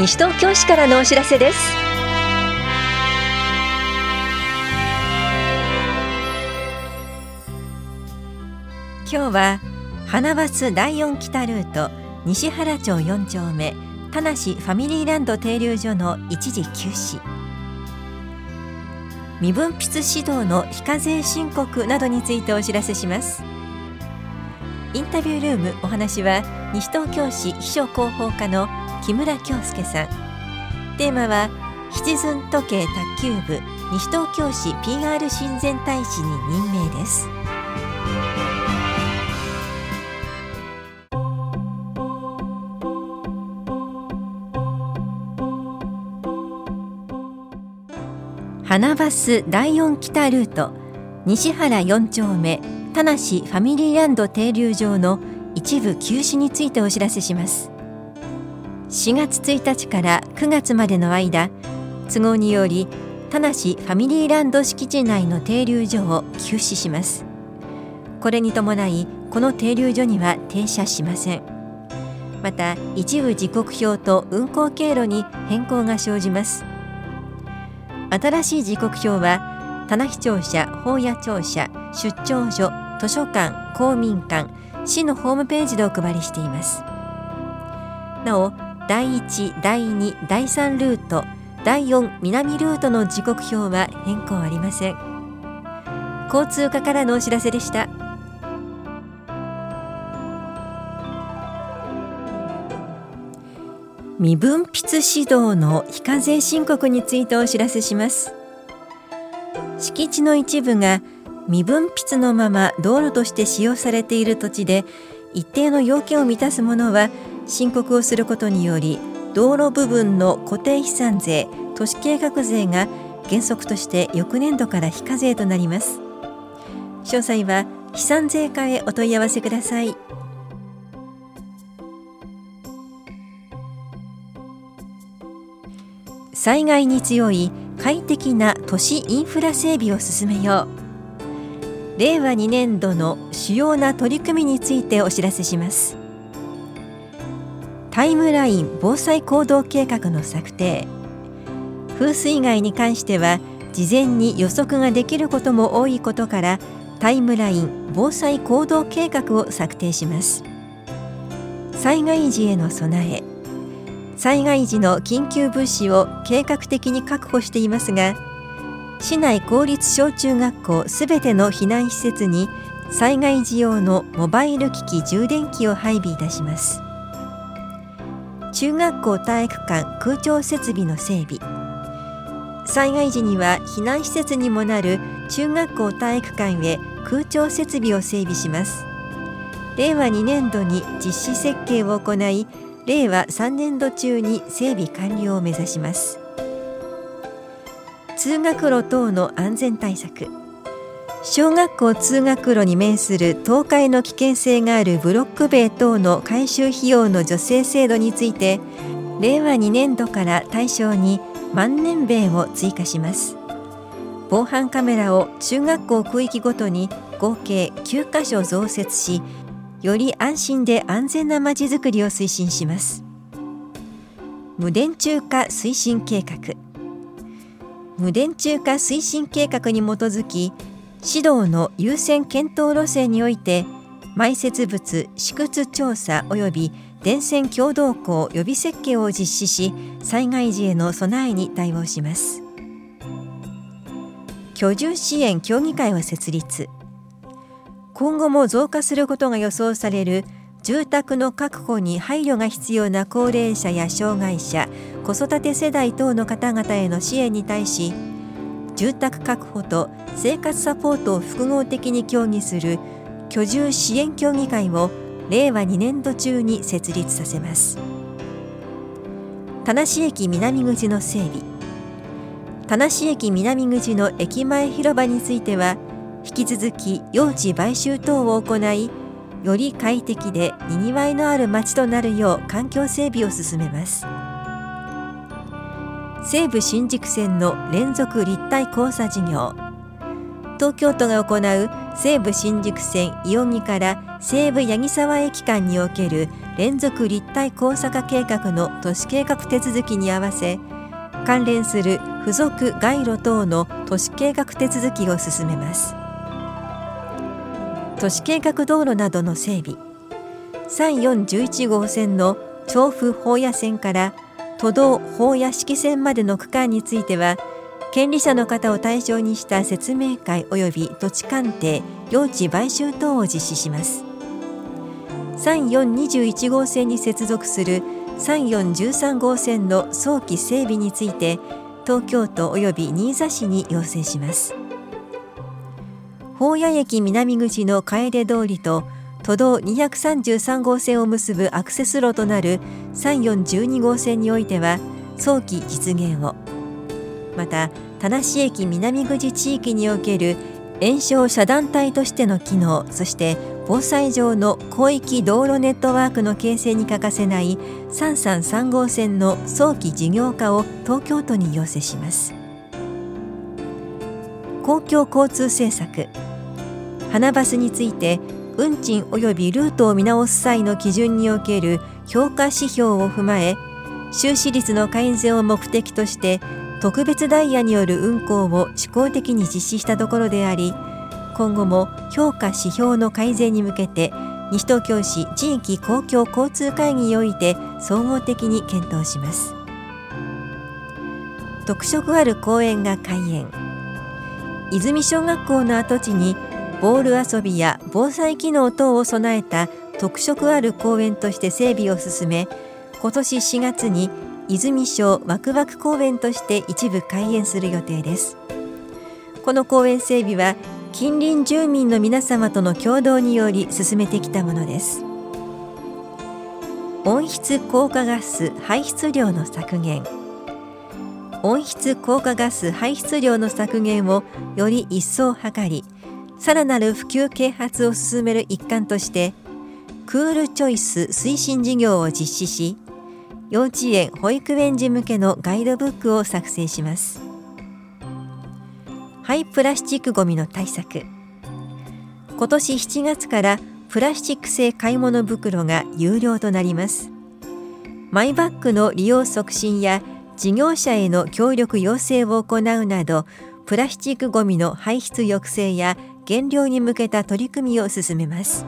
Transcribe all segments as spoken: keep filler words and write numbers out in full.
西東京市からのお知らせです。今日は花バスだいよん北ルート西原町よん丁目田無ファミリーランド停留所の一時休止、未分筆指導の非課税申告などについてお知らせします。インタビュールームお話は西東京市秘書広報課の木村京介さん、テーマは七寸時計卓球部西東京市 ピーアール 親善大使に任命です。花バスだいよん北ルート西原よん丁目田無ファミリーランド停留場の一部休止についてお知らせします。しがつついたちからくがつまでの間、都合により田無ファミリーランド敷地内の停留所を休止します。これに伴いこの停留所には停車しません。また一部時刻表と運行経路に変更が生じます。新しい時刻表は田無庁舎、保谷庁舎、出張所、図書館、公民館、市のホームページでお配りしています。なお、だいいち、だいに、だいさんルート、だいよん南ルートの時刻表は変更ありません。交通課からのお知らせでした。未分筆指導の非課税申告についてお知らせします。敷地の一部が未分筆のまま道路として使用されている土地で、一定の要件を満たすものは申告をすることにより、道路部分の固定資産税、都市計画税が原則として翌年度から非課税となります。詳細は資産税課へお問い合わせください。災害に強い快適な都市インフラ整備を進めよう。れいわにねん度の主要な取り組みについてお知らせします。タイムライン防災行動計画の策定。風水害に関しては事前に予測ができることも多いことから、タイムライン防災行動計画を策定します。災害時への備え。災害時の緊急物資を計画的に確保していますが、市内公立小中学校すべての避難施設に災害時用のモバイル機器充電器を配備いたします。中学校体育館空調設備の整備。災害時には避難施設にもなる中学校体育館へ空調設備を整備します。れいわにねん度に実施設計を行い、れいわさんねん度中に整備完了を目指します。通学路等の安全対策。小学校通学路に面する倒壊の危険性があるブロック塀等の改修費用の助成制度について、れいわにねん度から対象に万年塀を追加します。防犯カメラを中学校区域ごとに合計きゅうカ所増設し、より安心で安全なまちづくりを推進します。無電柱化推進計画。無電柱化推進計画に基づき、指導の優先検討路線において、埋設物試掘調査及び電線共同工予備設計を実施し、災害時への備えに対応します。居住支援協議会を設立。今後も増加することが予想される住宅の確保に配慮が必要な高齢者や障害者、子育て世代等の方々への支援に対し、住宅確保と生活サポートを複合的に協議する居住支援協議会をれいわにねん度中に設立させます。田無駅南口の整備。田無駅南口の駅前広場については、引き続き用地買収等を行い、より快適でにぎわいのある街となるよう環境整備を進めます。西武新宿線の連続立体交差事業。東京都が行う西武新宿線いおぎから西武八木沢駅間における連続立体高坂計画の都市計画手続きに合わせ、関連する付属街路等の都市計画手続きを進めます。都市計画道路などの整備、さん、よん、じゅういち号線の調布保谷線から都道保谷敷線までの区間については、権利者の方を対象にした説明会及び土地鑑定、用地買収等を実施します。さん、よん、にじゅういち号線に接続するさん、よん、じゅうさん号線の早期整備について、東京都及び新座市に要請します。保谷駅南口の楓通りと都道にひゃくさんじゅうさん号線を結ぶアクセス路となるさん、よん、じゅうに号線においては早期実現を、また田無駅南口地域における延焼遮断帯としての機能、そして防災上の広域道路ネットワークの形成に欠かせないさんさんさん号線の早期事業化を東京都に要請します。公共交通政策、花バスについて運賃及びルートを見直す際の基準における評価指標を踏まえ、収支率の改善を目的として特別ダイヤによる運行を試行的に実施したところであり、今後も評価指標の改善に向けて西東京市地域公共交通会議において総合的に検討します。特色ある公園が開園、泉小学校の跡地にボール遊びや防災機能等を備えた特色ある公園として整備を進め、今年しがつに泉小ワクワク公園として一部開園する予定です。この公園整備は近隣住民の皆様との協働により進めてきたものです。温室効果ガス排出量の削減、温室効果ガス排出量の削減をより一層図り、さらなる普及啓発を進める一環として、クールチョイス推進事業を実施し、幼稚園・保育園児向けのガイドブックを作成します。廃プラスチックごみの対策。今年しちがつからプラスチック製買い物袋が有料となります。マイバッグの利用促進や事業者への協力要請を行うなど、プラスチックごみの排出抑制や減量に向けた取り組みを進めます。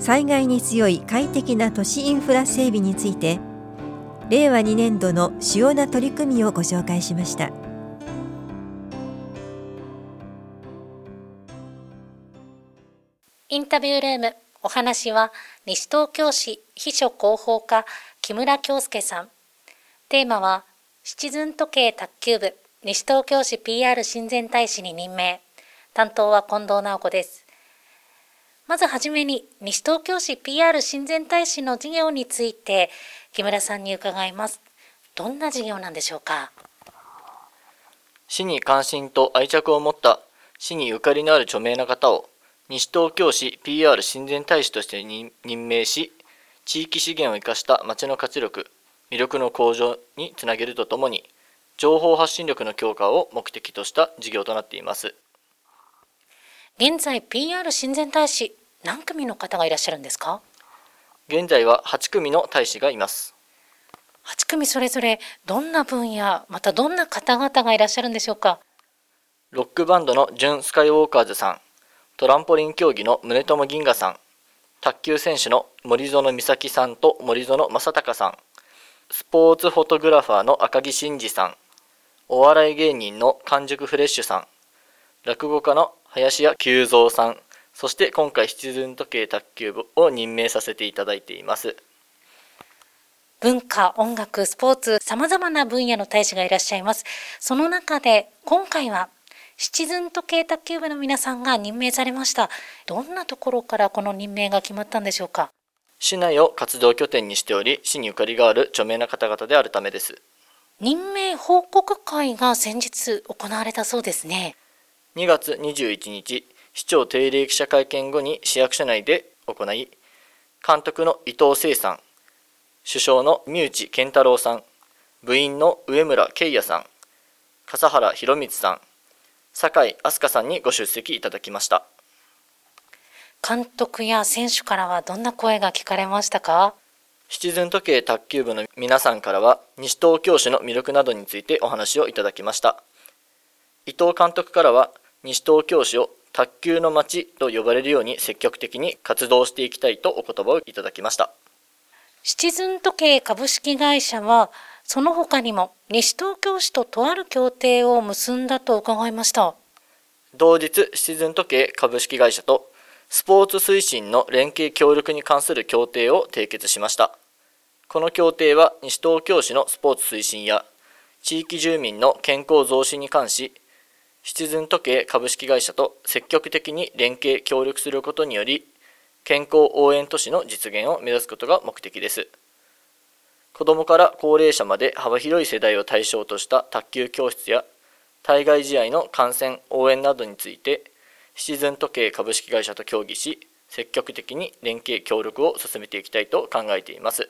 災害に強い快適な都市インフラ整備について、令和にねん度の主要な取り組みをご紹介しました。インタビュールーム、お話は西東京市秘書広報課木村京介さん。テーマはシチズン時計卓球部西東京市 ピーアール 親善大使に任命。担当は近藤直子です。まずはじめに西東京市 ピーアール 親善大使の事業について木村さんに伺います。どんな事業なんでしょうか。市に関心と愛着を持った市にゆかりのある著名な方を西東京市 ピーアール 親善大使として任命し、地域資源を生かした町の活力、魅力の向上につなげるとともに、情報発信力の強化を目的とした事業となっています。現在 ピーアール 親善大使、何組の方がいらっしゃるんですか？現在ははち組の大使がいます。はち組それぞれどんな分野、またどんな方々がいらっしゃるんでしょうか？ロックバンドのジュン・スカイウォーカーズさん、トランポリン競技の宗友銀河さん、卓球選手の森園美咲さんと森園正隆さん、スポーツフォトグラファーの赤木真嗣さん、お笑い芸人の完熟フレッシュさん、落語家の林家久蔵さん、そして今回シチズン時計卓球部を任命させていただいています。文化、音楽、スポーツ、さまざまな分野の大使がいらっしゃいます。その中で今回はシチズン時計卓球部の皆さんが任命されました。どんなところからこの任命が決まったんでしょうか？市内を活動拠点にしており、市にゆかりがある著名な方々であるためです。任命報告会が先日行われたそうですね。にがつにじゅういちにち、市長定例記者会見後に市役所内で行い、監督の伊藤聖さん、首相の三内健太郎さん、部員の上村圭也さん、笠原博光さん、酒井飛鳥さんにご出席いただきました。監督や選手からはどんな声が聞かれましたか？シチズン時計卓球部の皆さんからは西東京市の魅力などについてお話をいただきました。伊藤監督からは西東京市を卓球の街と呼ばれるように積極的に活動していきたいとお言葉をいただきました。シチズン時計株式会社はその他にも西東京市ととある協定を結んだと伺いました。同日、シチズン時計株式会社とスポーツ推進の連携協力に関する協定を締結しました。この協定は西東京市のスポーツ推進や地域住民の健康増進に関し、シチズン時計株式会社と積極的に連携協力することにより、健康応援都市の実現を目指すことが目的です。子どもから高齢者まで幅広い世代を対象とした卓球教室や対外試合の観戦応援などについて、シチズン時計株式会社と協議し、積極的に連携協力を進めていきたいと考えています。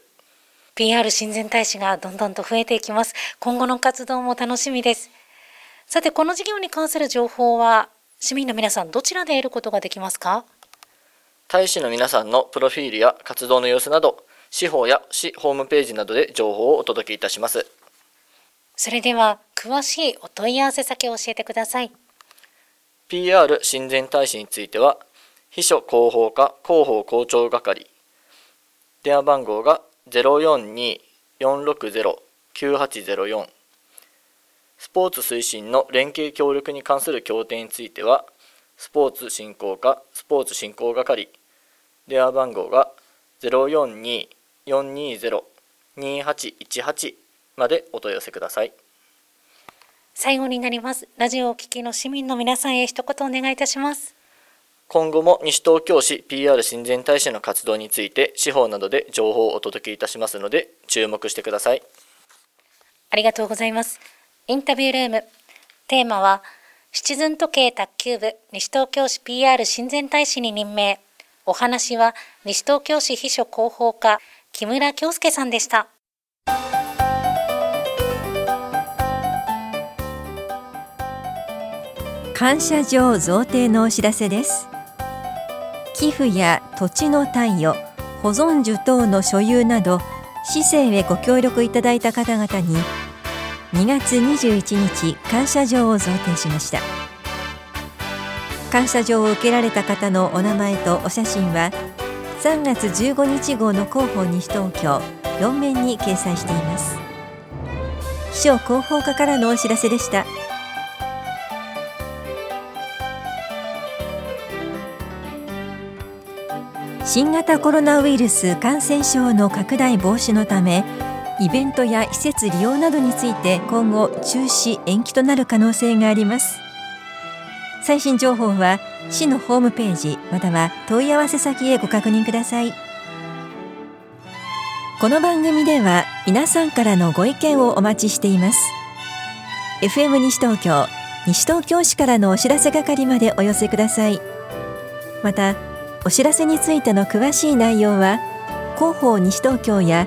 ピーアール 親善大使がどんどんと増えていきます。今後の活動も楽しみです。さて、この事業に関する情報は、市民の皆さんどちらで得ることができますか？大使の皆さんのプロフィールや活動の様子など、市報や市ホームページなどで情報をお届けいたします。それでは、詳しいお問い合わせ先を教えてください。ピーアール 親善大使については、秘書広報課広報広聴係、電話番号が ゼロよんにーよんろくゼロきゅうはちゼロよん、スポーツ推進の連携協力に関する協定については、スポーツ振興課スポーツ振興係、電話番号が ゼロよんにーよんにーゼロにーはちいちはち までお問い合わせください。最後になります。ラジオをお聞きの市民の皆さんへ一言お願いいたします。今後も西東京市 ピーアール 親善大使の活動について、市報などで情報をお届けいたしますので、注目してください。ありがとうございます。インタビュールーム。テーマは、シチズン時計卓球部西東京市 ピーアール 親善大使に任命。お話は、西東京市秘書広報課、木村京介さんでした。感謝状贈呈のお知らせです。寄付や土地の貸与、保存樹等の所有など、市政へご協力いただいた方々ににがつにじゅういちにち感謝状を贈呈しました。感謝状を受けられた方のお名前とお写真はさんがつじゅうごにち号の広報西東京よん面に掲載しています。秘書広報課からのお知らせでした。新型コロナウイルス感染症の拡大防止のため、イベントや施設利用などについて今後中止・延期となる可能性があります。最新情報は市のホームページまたは問い合わせ先へご確認ください。この番組では皆さんからのご意見をお待ちしています。エフエム 西東京、西東京市からのお知らせ係までお寄せください。また、お知らせについての詳しい内容は広報西東京や